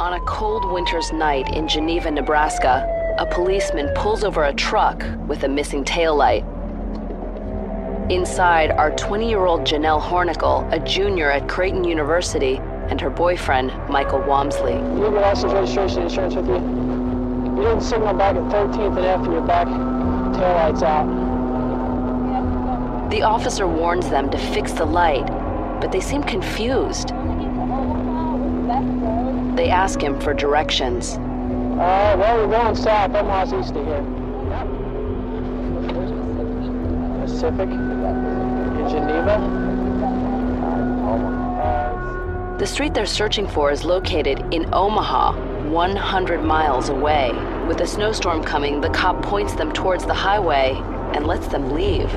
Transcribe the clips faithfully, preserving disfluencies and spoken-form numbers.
On a cold winter's night in Geneva, Nebraska, a policeman pulls over a truck with a missing taillight. Inside are twenty-year-old Janelle Hornickel, a junior at Creighton University, and her boyfriend, Michael Wamsley. You have your license, registration, insurance with you. You didn't signal back at thirteenth and F and your back taillight's out. The officer warns them to fix the light, but they seem confused. They ask him for directions. Uh, well, we're going south, Omaha's east of here. Pacific, in Geneva. The street they're searching for is located in Omaha, one hundred miles away. With a snowstorm coming, the cop points them towards the highway and lets them leave.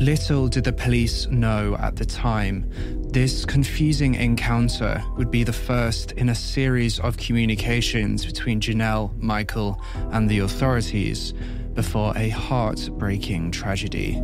Little did the police know at the time, this confusing encounter would be the first in a series of communications between Janelle, Michael, and the authorities before a heartbreaking tragedy.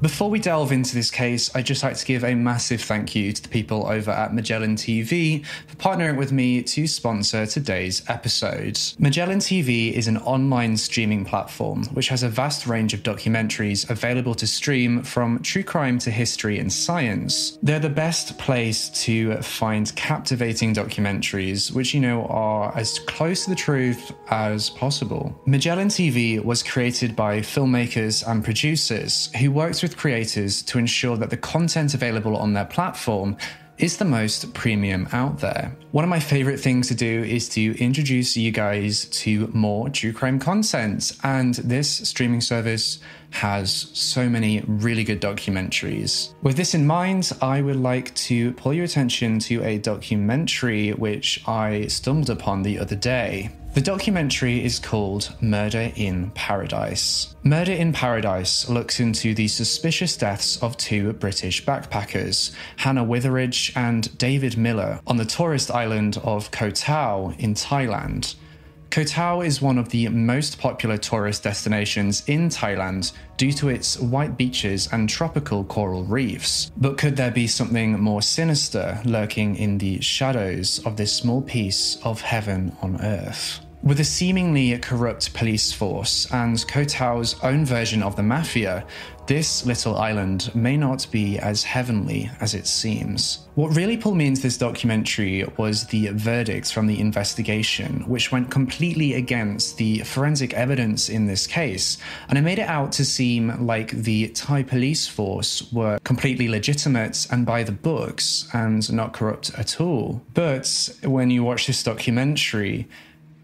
Before we delve into this case, I'd just like to give a massive thank you to the people over at Magellan T V for partnering with me to sponsor today's episode. Magellan T V is an online streaming platform which has a vast range of documentaries available to stream, from true crime to history and science. They're the best place to find captivating documentaries which, you know, are as close to the truth as possible. Magellan T V was created by filmmakers and producers who worked with With creators to ensure that the content available on their platform is the most premium out there. One of my favorite things to do is to introduce you guys to more true crime content, and this streaming service has so many really good documentaries. With this in mind, I would like to pull your attention to a documentary which I stumbled upon the other day. The documentary is called Murder in Paradise. Murder in Paradise looks into the suspicious deaths of two British backpackers, Hannah Witheridge and David Miller, on the tourist island of Koh Tao in Thailand. Koh Tao is one of the most popular tourist destinations in Thailand due to its white beaches and tropical coral reefs. But could there be something more sinister lurking in the shadows of this small piece of heaven on earth? With a seemingly corrupt police force and Koh Tao's own version of the mafia, this little island may not be as heavenly as it seems. What really pulled me into this documentary was the verdict from the investigation, which went completely against the forensic evidence in this case, and it made it out to seem like the Thai police force were completely legitimate and by the books and not corrupt at all. But when you watch this documentary,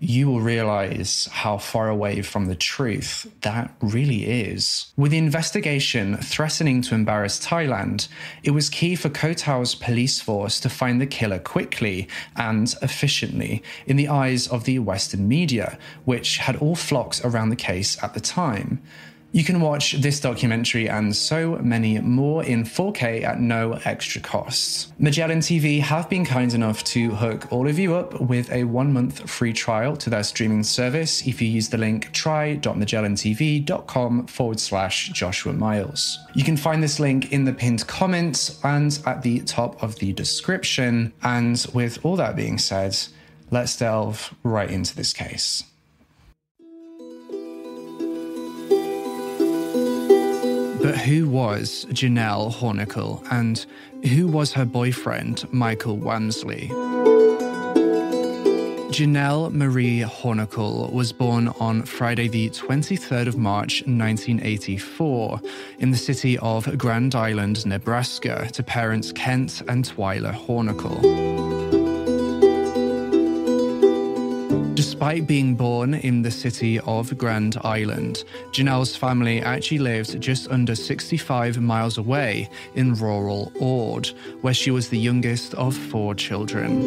you will realize how far away from the truth that really is. With the investigation threatening to embarrass Thailand, it was key for Koh Tao's police force to find the killer quickly and efficiently in the eyes of the Western media, which had all flocked around the case at the time. You can watch this documentary and so many more in four K at no extra cost. Magellan T V have been kind enough to hook all of you up with a one-month free trial to their streaming service if you use the link try.magellan tv dot com forward slash Joshua Miles. You can find this link in the pinned comments and at the top of the description. And with all that being said, let's delve right into this case. But who was Janelle Hornickel, and who was her boyfriend, Michael Wamsley? Janelle Marie Hornickel was born on Friday the twenty-third of March nineteen eighty-four in the city of Grand Island, Nebraska, to parents Kent and Twyla Hornickel. Despite being born in the city of Grand Island, Janelle's family actually lived just under sixty-five miles away in rural Ord, where she was the youngest of four children.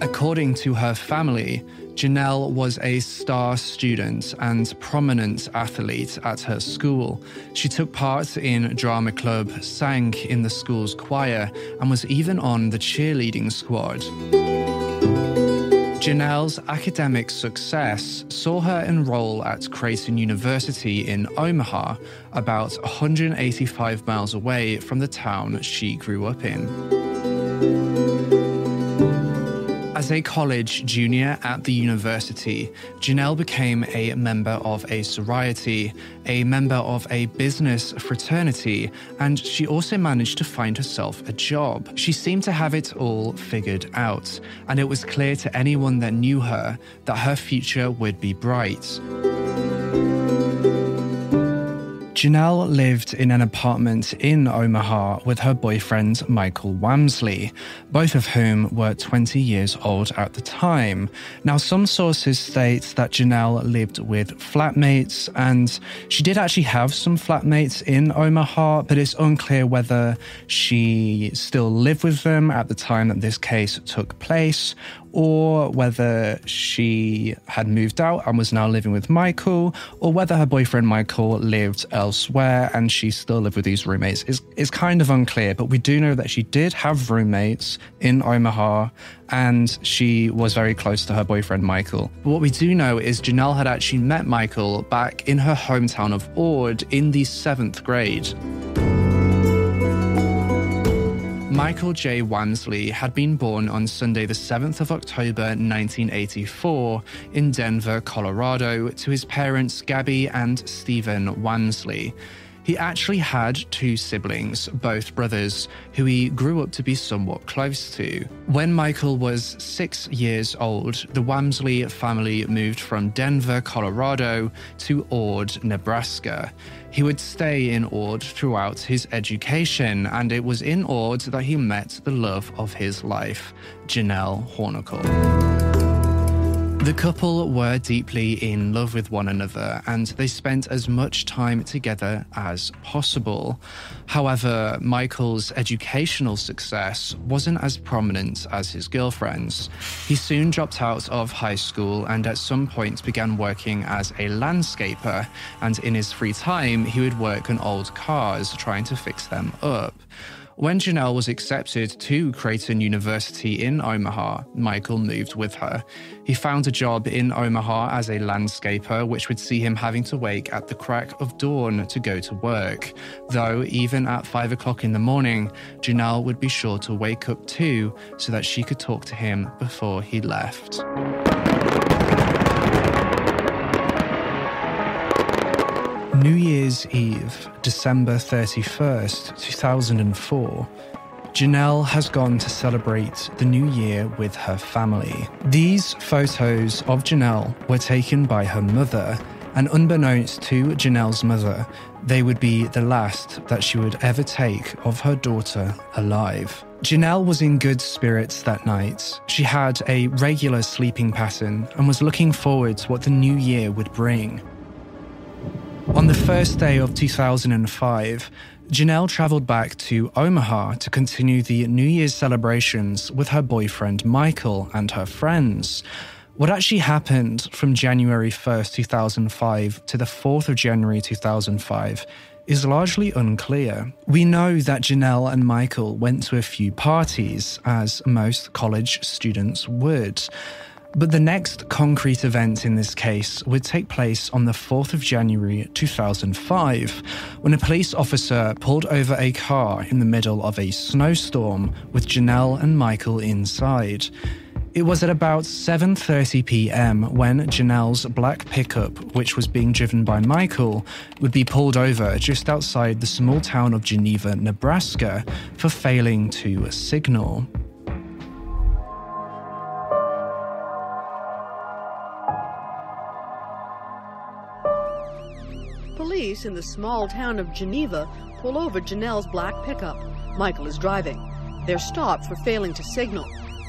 According to her family, Janelle was a star student and prominent athlete at her school. She took part in drama club, sang in the school's choir, and was even on the cheerleading squad. Janelle's academic success saw her enroll at Creighton University in Omaha, about one hundred eighty-five miles away from the town she grew up in. As a college junior at the university, Janelle became a member of a sorority, a member of a business fraternity, and she also managed to find herself a job. She seemed to have it all figured out, and it was clear to anyone that knew her that her future would be bright. Janelle lived in an apartment in Omaha with her boyfriend Michael Wamsley, both of whom were twenty years old at the time. Now, some sources state that Janelle lived with flatmates, and she did actually have some flatmates in Omaha, but it's unclear whether she still lived with them at the time that this case took place, or whether she had moved out and was now living with Michael, or whether her boyfriend Michael lived elsewhere and she still lived with these roommates. It's, it's kind of unclear, but we do know that she did have roommates in Omaha and she was very close to her boyfriend Michael. But what we do know is Janelle had actually met Michael back in her hometown of Ord in the seventh grade. Michael J. Wamsley had been born on Sunday the seventh of October nineteen eighty-four in Denver, Colorado, to his parents Gabby and Stephen Wamsley. He actually had two siblings, both brothers, who he grew up to be somewhat close to. When Michael was six years old, the Wamsley family moved from Denver, Colorado to Ord, Nebraska. He would stay in Ord throughout his education, and it was in Ord that he met the love of his life, Janelle Hornickel. The couple were deeply in love with one another, and they spent as much time together as possible. However, Michael's educational success wasn't as prominent as his girlfriend's. He soon dropped out of high school and at some point began working as a landscaper, and in his free time, he would work on old cars, trying to fix them up. When Janelle was accepted to Creighton University in Omaha, Michael moved with her. He found a job in Omaha as a landscaper, which would see him having to wake at the crack of dawn to go to work. Though even at five o'clock in the morning, Janelle would be sure to wake up too, so that she could talk to him before he left. New Year's Eve, December thirty-first, two thousand four, Janelle has gone to celebrate the new year with her family. These photos of Janelle were taken by her mother, and unbeknownst to Janelle's mother, they would be the last that she would ever take of her daughter alive. Janelle was in good spirits that night. She had a regular sleeping pattern and was looking forward to what the new year would bring. On the first day of two thousand five, Janelle traveled back to Omaha to continue the New Year's celebrations with her boyfriend Michael and her friends. What actually happened from January first, two thousand five to the fourth of January, two thousand five is largely unclear. We know that Janelle and Michael went to a few parties, as most college students would. But the next concrete event in this case would take place on the fourth of January, two thousand five, when a police officer pulled over a car in the middle of a snowstorm with Janelle and Michael inside. It was at about seven thirty p m when Janelle's black pickup, which was being driven by Michael, would be pulled over just outside the small town of Geneva, Nebraska, for failing to signal. Police in the small town of Geneva pull over Janelle's black pickup. Michael is driving. They're stopped for failing to signal.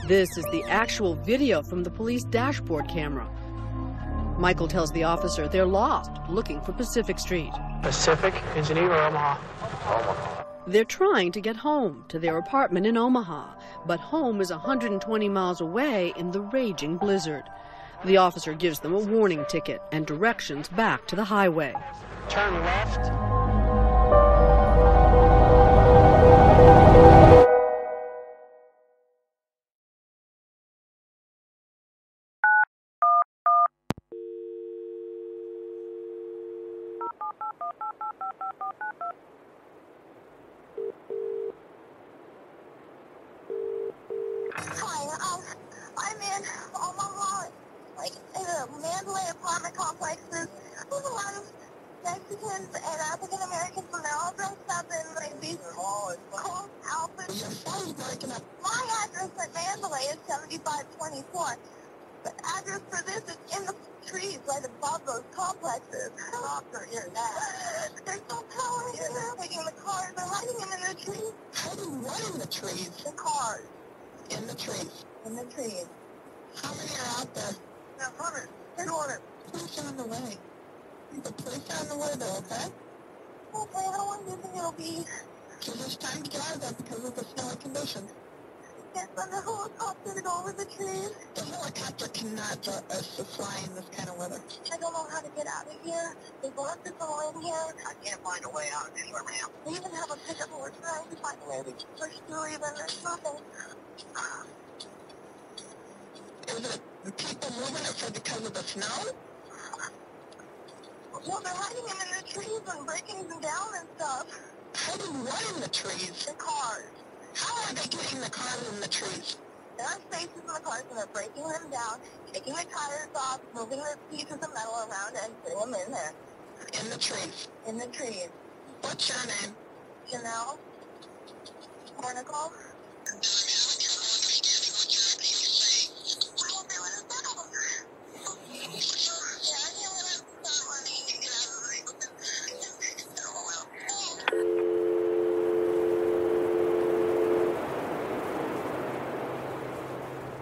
This is the actual video from the police dashboard camera. Michael tells the officer they're lost, looking for Pacific Street. Pacific in Geneva or Omaha? Omaha. They're trying to get home to their apartment in Omaha, but home is one hundred twenty miles away in the raging blizzard. The officer gives them a warning ticket and directions back to the highway. Turn left. Hi, um, I'm in Omaha, like in a man-led apartment complexes. There's a lot of Mexicans and African Americans, and they're all dressed up in like these cold outfits. My address at Mandalay is seventy-five twenty-four. The address for this is in the trees right above those complexes. They're here now. There's no power here. They're taking the cars. They're lighting them in the trees. Hiding what in the trees? The cars. In the trees. In the trees. How many are out there? Now, hundreds. They're ordered. Police on the way. The police on the way, though, okay? Okay, how long do you think it'll be? Because it's time to get out of there because of the snowy conditions. Can't send the helicopter to go over the trees. The helicopter cannot uh, us fly in this kind of weather. I don't know how to get out of here. There's lots of people in here. I can't find a way out anywhere, ma'am. We even have a pickup and we're trying to find a way we can push through even. There's nothing. Is it people moving it for because of the snow? Well, they're hiding them in the trees and breaking them down and stuff. Hiding what in the trees? The cars. How are they getting the cars in the trees? There are spaces in the cars, and they're breaking them down, taking the tires off, moving the pieces of metal around, and putting them in there. In the trees. In the trees. What's your name? Janelle Hornickel.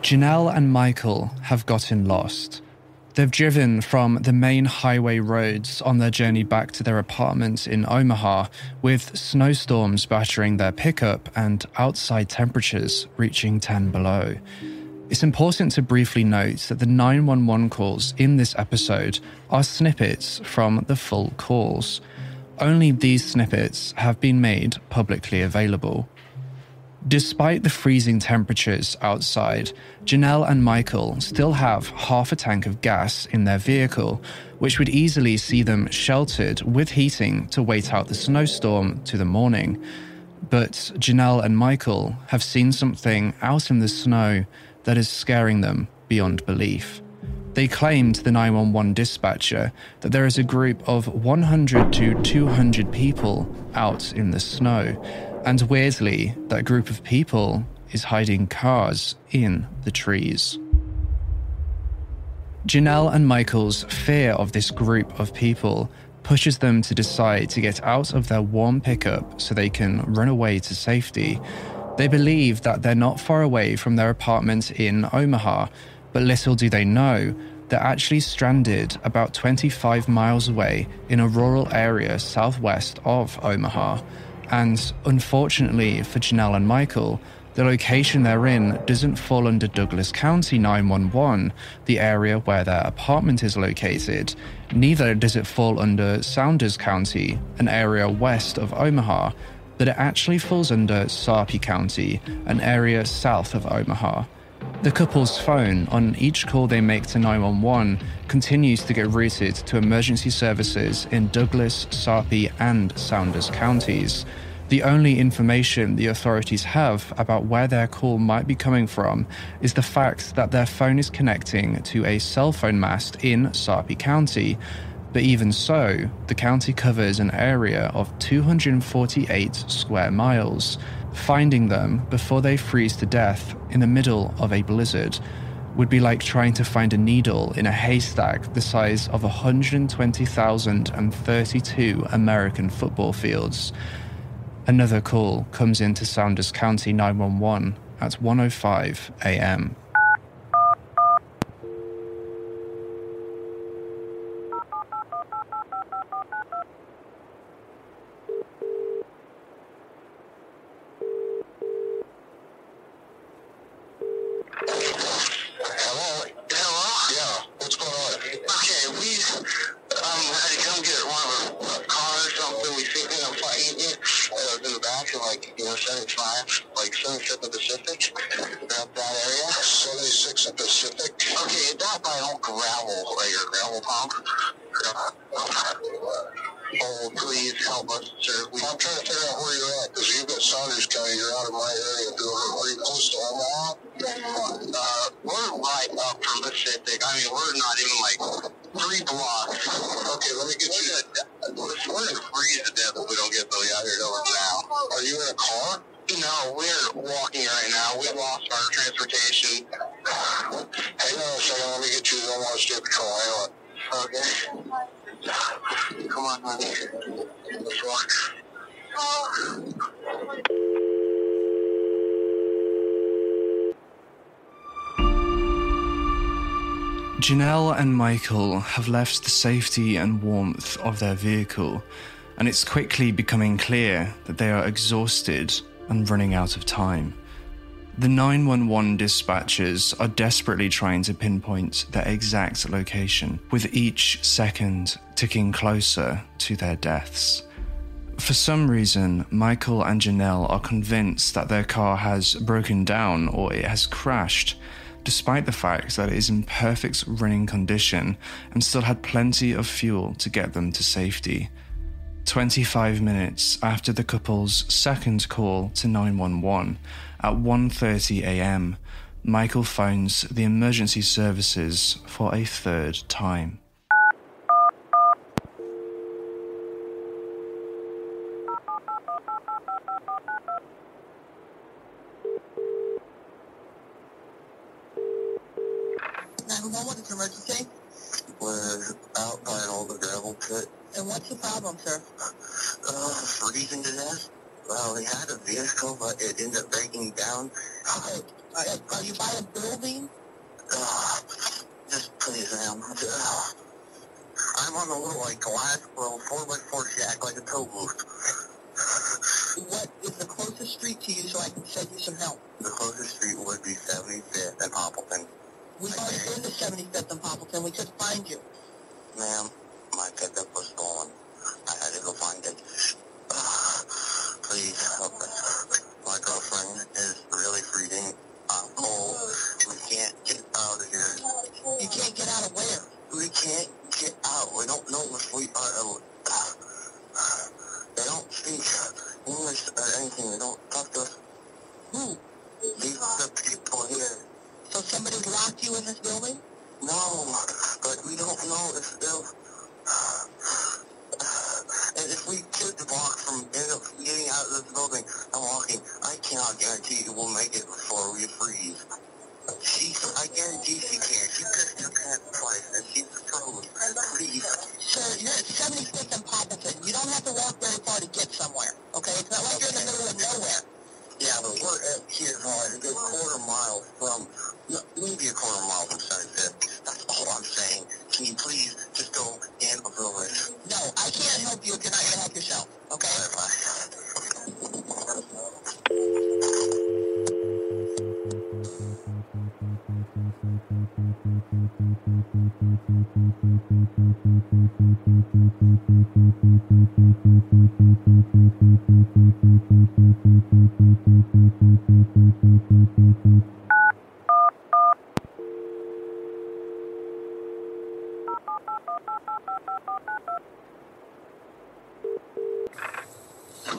Janelle and Michael have gotten lost. They've driven from the main highway roads on their journey back to their apartments in Omaha, with snowstorms battering their pickup and outside temperatures reaching ten below. It's important to briefly note that the nine one one calls in this episode are snippets from the full calls. Only these snippets have been made publicly available. Despite the freezing temperatures outside, Janelle and Michael still have half a tank of gas in their vehicle, which would easily see them sheltered with heating to wait out the snowstorm to the morning. But Janelle and Michael have seen something out in the snow that is scaring them beyond belief. They claim to the nine one one dispatcher that there is a group of one hundred to two hundred people out in the snow. And weirdly, that group of people is hiding cars in the trees. Janelle and Michael's fear of this group of people pushes them to decide to get out of their warm pickup so they can run away to safety. They believe that they're not far away from their apartment in Omaha, but little do they know, they're actually stranded about twenty-five miles away in a rural area southwest of Omaha. And unfortunately for Janelle and Michael, the location they're in doesn't fall under Douglas County nine one one, the area where their apartment is located. Neither does it fall under Saunders County, an area west of Omaha, but it actually falls under Sarpy County, an area south of Omaha. The couple's phone, on each call they make to nine one one, continues to get routed to emergency services in Douglas, Sarpy, and Saunders counties. The only information the authorities have about where their call might be coming from is the fact that their phone is connecting to a cell phone mast in Sarpy County. But even so, the county covers an area of two hundred forty-eight square miles. Finding them before they freeze to death in the middle of a blizzard would be like trying to find a needle in a haystack the size of one hundred twenty thousand thirty-two American football fields. Another call comes into Saunders County nine one one That's one oh five a m Janelle and Michael have left the safety and warmth of their vehicle, and it's quickly becoming clear that they are exhausted and running out of time. The nine one one dispatchers are desperately trying to pinpoint their exact location, with each second ticking closer to their deaths. For some reason, Michael and Janelle are convinced that their car has broken down or it has crashed, despite the fact that it is in perfect running condition and still had plenty of fuel to get them to safety. twenty-five minutes after the couple's second call to nine one one, at one thirty a m, Michael phones the emergency services for a third time. nine one one is emergency. We're out by an old gravel pit. And what's the problem, sir? Uh, freezing to death. Well, we had a vehicle, but it ended up breaking down. Okay. Are, are you by a building? Uh, just please, ma'am. Uh, I'm on a little, like, glass world four by four shack, like a tow booth. What is the closest street to you so I can send you some help? The closest street would be seventy-fifth and Poppleton. We've already been to seventy-fifth and Poppleton. We couldn't find you. Ma'am, my pickup was stolen. I had to go find it. Uh, please help us. My girlfriend is really freezing. I'm cold. We can't get out of here. You can't get out of where? We can't get out. We don't know if we are. They don't speak English or anything. They don't talk to us. Who? These are the people here. So somebody locked you in this building? No, but we don't know if they'll... And if we took the block from getting out of this building and walking, I cannot guarantee we'll make it before we freeze. She, I guarantee she can. She pissed her pants twice, and she's frozen. Please. Sir, you're at seventy-fifth and Poppleton. You don't have to walk very far to get somewhere, okay? It's not like okay. You're in the middle of nowhere. Yeah, but we're at here probably a good quarter mile from, maybe a quarter mile from seventy-fifth. That's all I'm saying. Can you please just go in a village? No, I can't help you if you're not going to help yourself, okay?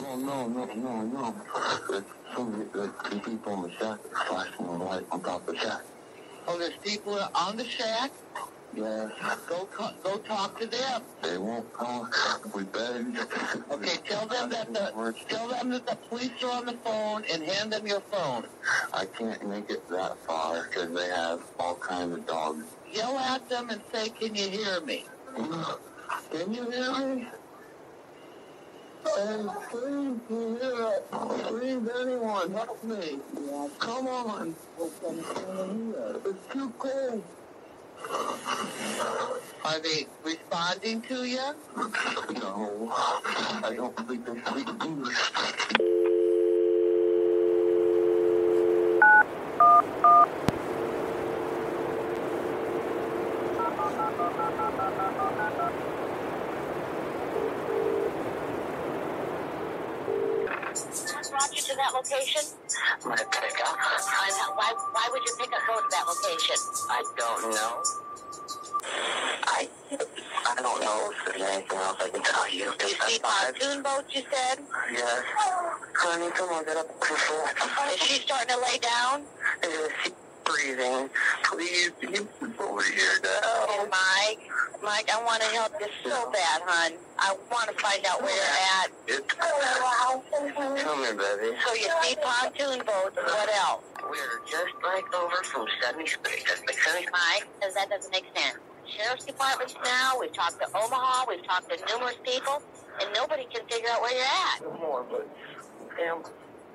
Oh, no, no, no, no. There's some, there's some people on the shack flashing the light on top of the shack. Oh, there's people on the shack? Yes. Go, go talk to them. They won't talk. We begged. Okay, tell them that the tell them that the police are on the phone and hand them your phone. I can't make it that far because they have all kinds of dogs. Yell at them and say, "Can you hear me? Can you hear me?" And please, yeah, please, anyone, help me. Come on. It's too cold. Are they responding to you? No, I don't think they speak English. What brought you to that location? My pickup. Why, why would your pickup go to that location? I don't know. I I don't know if there's anything else I can tell you. Did you see pontoon boats, you said? Yes. Honey, come on, get up. Is she starting to lay down? She's breathing. Please, you over here now. And Mike, Mike, I want to help you so bad, hon. I want to find out where you're at. It's come here, baby. So you see pontoon boats, what else? We're just like over from seventy-six. Does that make sense? Mike, because that doesn't make sense. Sheriff's departments now, we've talked to Omaha, we've talked to numerous people, and nobody can figure out where you're at. No more, but, damn,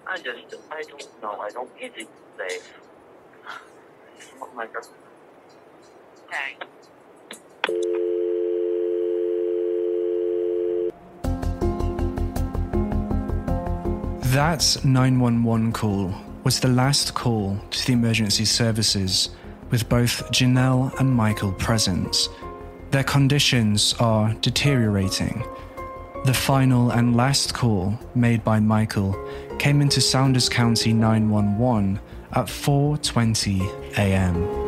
I just, I don't know, I don't get it safe. Oh my God. Okay. That nine one one call was the last call to the emergency services, with both Janelle and Michael present. Their conditions are deteriorating. The final and last call made by Michael came into Saunders County nine one one at four twenty a m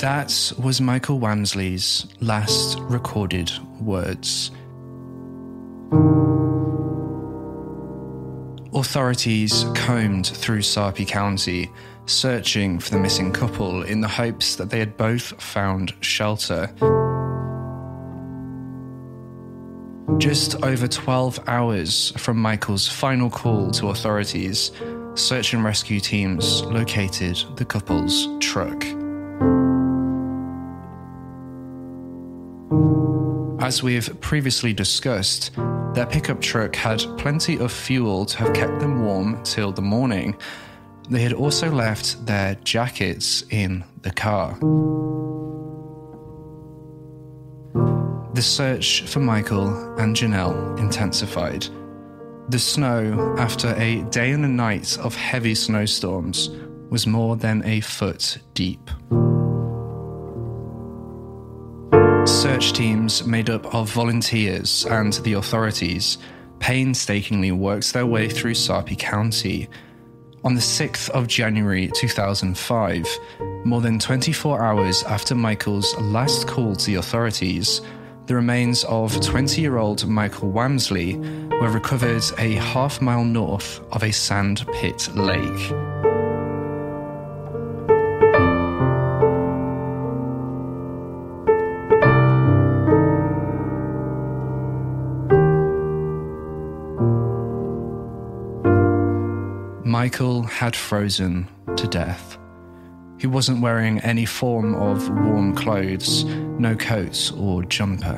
That was Michael Wamsley's last recorded words. Authorities combed through Sarpy County, searching for the missing couple in the hopes that they had both found shelter. Just over twelve hours from Michael's final call to authorities, search and rescue teams located the couple's truck. As we've previously discussed, their pickup truck had plenty of fuel to have kept them warm till the morning. They had also left their jackets in the car. The search for Michael and Janelle intensified. The snow, after a day and a night of heavy snowstorms, was more than a foot deep. Search teams made up of volunteers and the authorities painstakingly worked their way through Sarpy County. On the sixth of January two thousand five, more than twenty-four hours after Michael's last call to the authorities, the remains of twenty-year-old Michael Wamsley were recovered a half mile north of a sand pit lake. Michael had frozen to death. He wasn't wearing any form of warm clothes, no coat or jumper.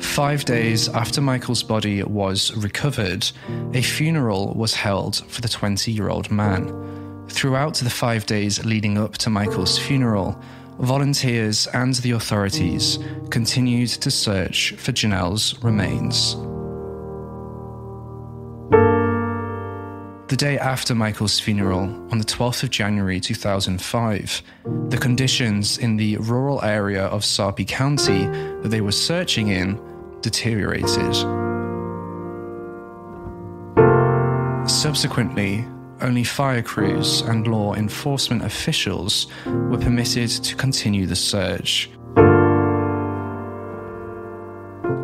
Five days after Michael's body was recovered, a funeral was held for the twenty-year-old man. Throughout the five days leading up to Michael's funeral, volunteers and the authorities continued to search for Janelle's remains. The day after Michael's funeral, on the twelfth of January two thousand five, the conditions in the rural area of Sarpy County that they were searching in deteriorated. Subsequently, only fire crews and law enforcement officials were permitted to continue the search.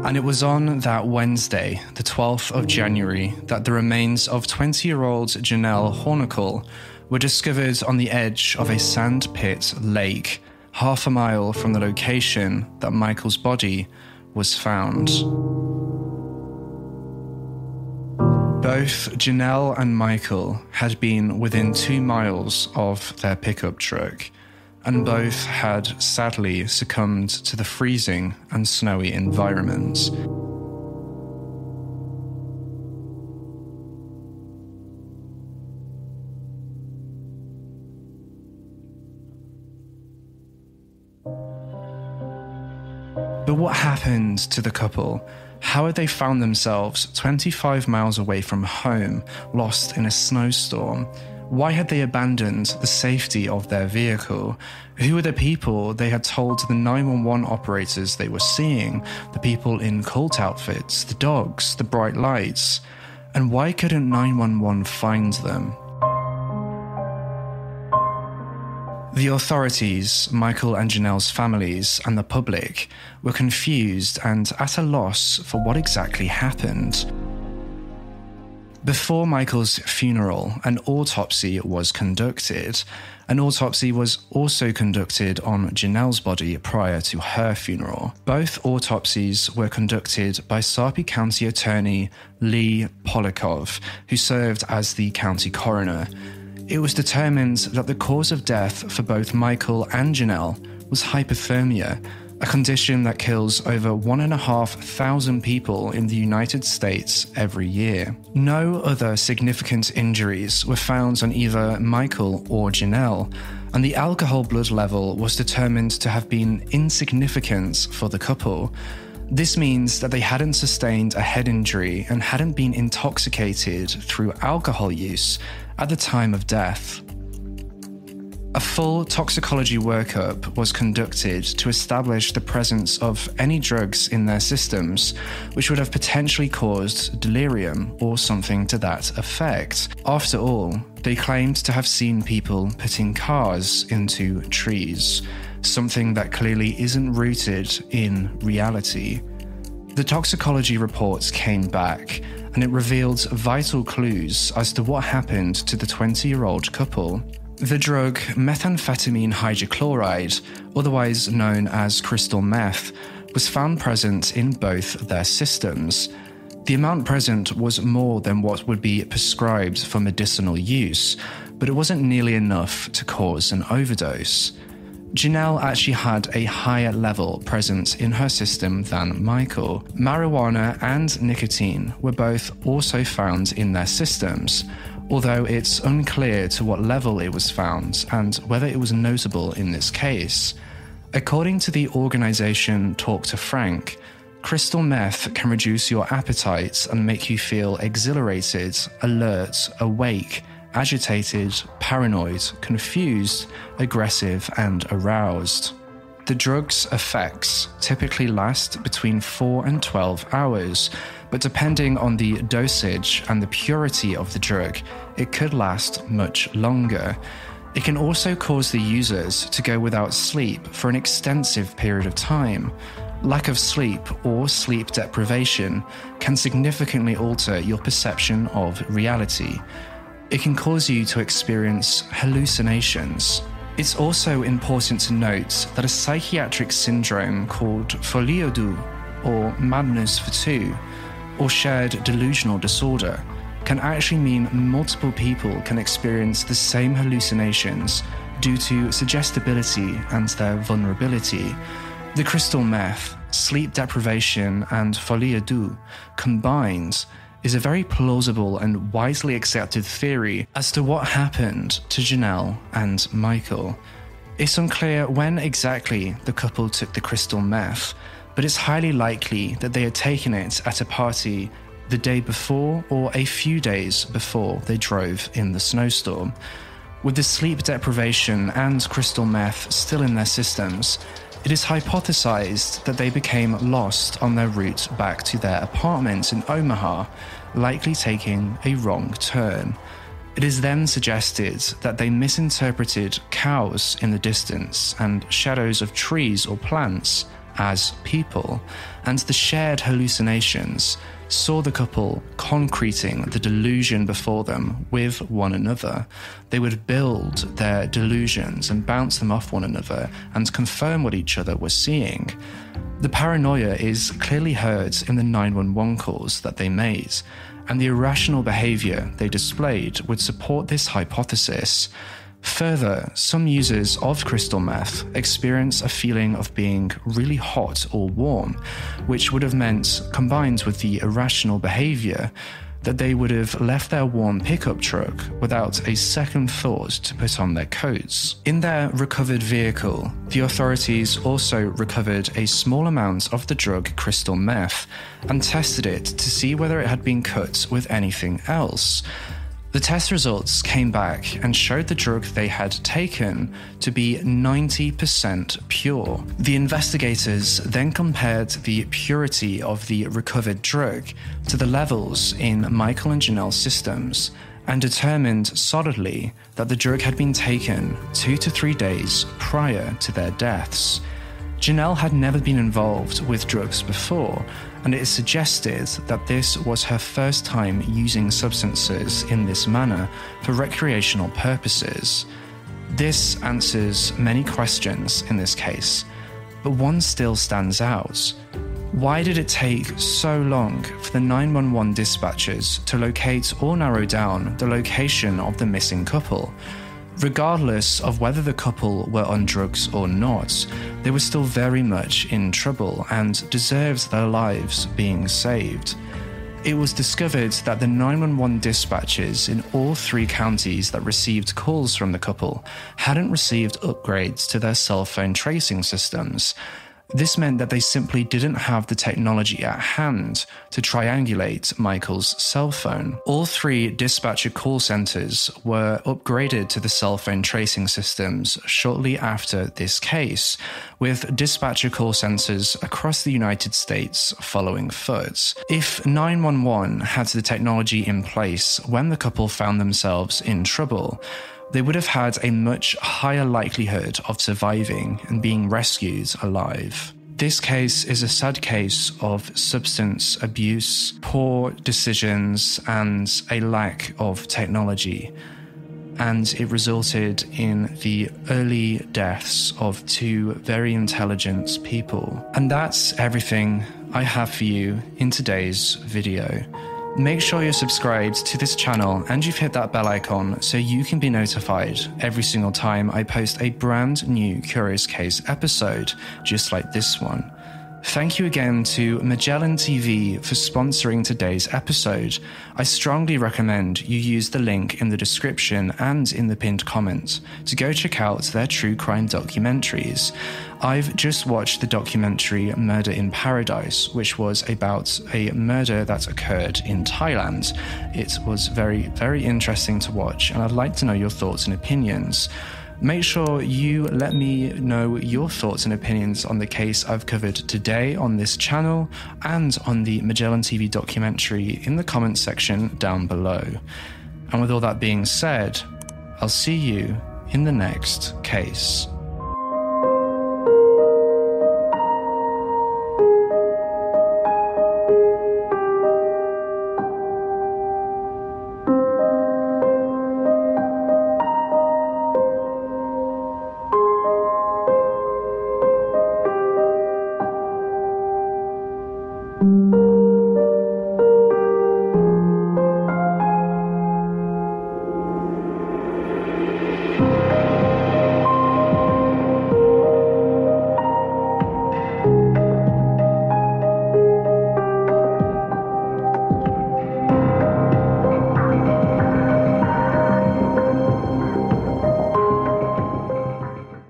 And it was on that Wednesday, the twelfth of January, that the remains of twenty-year-old Janelle Hornickel were discovered on the edge of a sand pit lake, half a mile from the location that Michael's body was found. Both Janelle and Michael had been within two miles of their pickup truck, and both had sadly succumbed to the freezing and snowy environment. But what happened to the couple? How had they found themselves twenty-five miles away from home, lost in a snowstorm? Why had they abandoned the safety of their vehicle? Who were the people they had told the nine one one operators they were seeing? The people in cult outfits, the dogs, the bright lights? And why couldn't nine one one find them? The authorities, Michael and Janelle's families, and the public were confused and at a loss for what exactly happened. Before Michael's funeral, an autopsy was conducted. An autopsy was also conducted on Janelle's body prior to her funeral. Both autopsies were conducted by Sarpy County Attorney Lee Polikov, who served as the county coroner. It was determined that the cause of death for both Michael and Janelle was hypothermia, a condition that kills over one and a half thousand people in the United States every year. No other significant injuries were found on either Michael or Janelle, and the alcohol blood level was determined to have been insignificant for the couple. This means that they hadn't sustained a head injury and hadn't been intoxicated through alcohol use at the time of death. A full toxicology workup was conducted to establish the presence of any drugs in their systems which would have potentially caused delirium or something to that effect. After all, they claimed to have seen people putting cars into trees, something that clearly isn't rooted in reality. The toxicology reports came back, and it revealed vital clues as to what happened to the twenty-year-old couple. The drug methamphetamine hydrochloride, otherwise known as crystal meth, was found present in both their systems. The amount present was more than what would be prescribed for medicinal use, but it wasn't nearly enough to cause an overdose. Janelle actually had a higher level present in her system than Michael. Marijuana and nicotine were both also found in their systems, although it's unclear to what level it was found and whether it was notable in this case. According to the organization Talk to Frank, crystal meth can reduce your appetite and make you feel exhilarated, alert, awake, agitated, paranoid, confused, aggressive, and aroused. The drug's effects typically last between four and twelve hours, but depending on the dosage and the purity of the drug, it could last much longer. It can also cause the users to go without sleep for an extensive period of time. Lack of sleep or sleep deprivation can significantly alter your perception of reality. It can cause you to experience hallucinations. It's also important to note that a psychiatric syndrome called folie à deux, or madness for two, or shared delusional disorder, can actually mean multiple people can experience the same hallucinations due to suggestibility and their vulnerability. The crystal meth, sleep deprivation, and folie à deux combined is a very plausible and widely accepted theory as to what happened to Janelle and Michael. It's unclear when exactly the couple took the crystal meth, but it's highly likely that they had taken it at a party the day before or a few days before they drove in the snowstorm. With the sleep deprivation and crystal meth still in their systems, it is hypothesized that they became lost on their route back to their apartments in Omaha, likely taking a wrong turn. It is then suggested that they misinterpreted cows in the distance and shadows of trees or plants as people, and the shared hallucinations saw the couple concreting the delusion before them with one another. They would build their delusions and bounce them off one another and confirm what each other was seeing. The paranoia is clearly heard in the nine one one calls that they made, and the irrational behavior they displayed would support this hypothesis. Further, some users of crystal meth experience a feeling of being really hot or warm, which would have meant, combined with the irrational behavior, that they would have left their warm pickup truck without a second thought to put on their coats. In their recovered vehicle, the authorities also recovered a small amount of the drug crystal meth and tested it to see whether it had been cut with anything else. The test results came back and showed the drug they had taken to be ninety percent pure. The investigators then compared the purity of the recovered drug to the levels in Michael and Janelle's systems and determined solidly that the drug had been taken two to three days prior to their deaths. Janelle had never been involved with drugs before, and it is suggested that this was her first time using substances in this manner for recreational purposes. This answers many questions in this case, but one still stands out. Why did it take so long for the nine one one dispatchers to locate or narrow down the location of the missing couple? Regardless of whether the couple were on drugs or not, they were still very much in trouble and deserved their lives being saved. It was discovered that the nine one one dispatchers in all three counties that received calls from the couple hadn't received upgrades to their cell phone tracing systems. This meant that they simply didn't have the technology at hand to triangulate Michael's cell phone. All three dispatcher call centers were upgraded to the cell phone tracing systems shortly after this case, with dispatcher call centers across the United States following foot. If nine one one had the technology in place when the couple found themselves in trouble, they would have had a much higher likelihood of surviving and being rescued alive. This case is a sad case of substance abuse, poor decisions, and a lack of technology. And it resulted in the early deaths of two very intelligent people. And that's everything I have for you in today's video. Make sure you're subscribed to this channel and you've hit that bell icon so you can be notified every single time I post a brand new Curious Case episode, just like this one. Thank you again to Magellan T V for sponsoring today's episode. I strongly recommend you use the link in the description and in the pinned comments to go check out their true crime documentaries. I've just watched the documentary Murder in Paradise, which was about a murder that occurred in Thailand. It was very, very interesting to watch, and I'd like to know your thoughts and opinions. Make sure you let me know your thoughts and opinions on the case I've covered today on this channel and on the Magellan T V documentary in the comments section down below. And with all that being said, I'll see you in the next case. Thank you.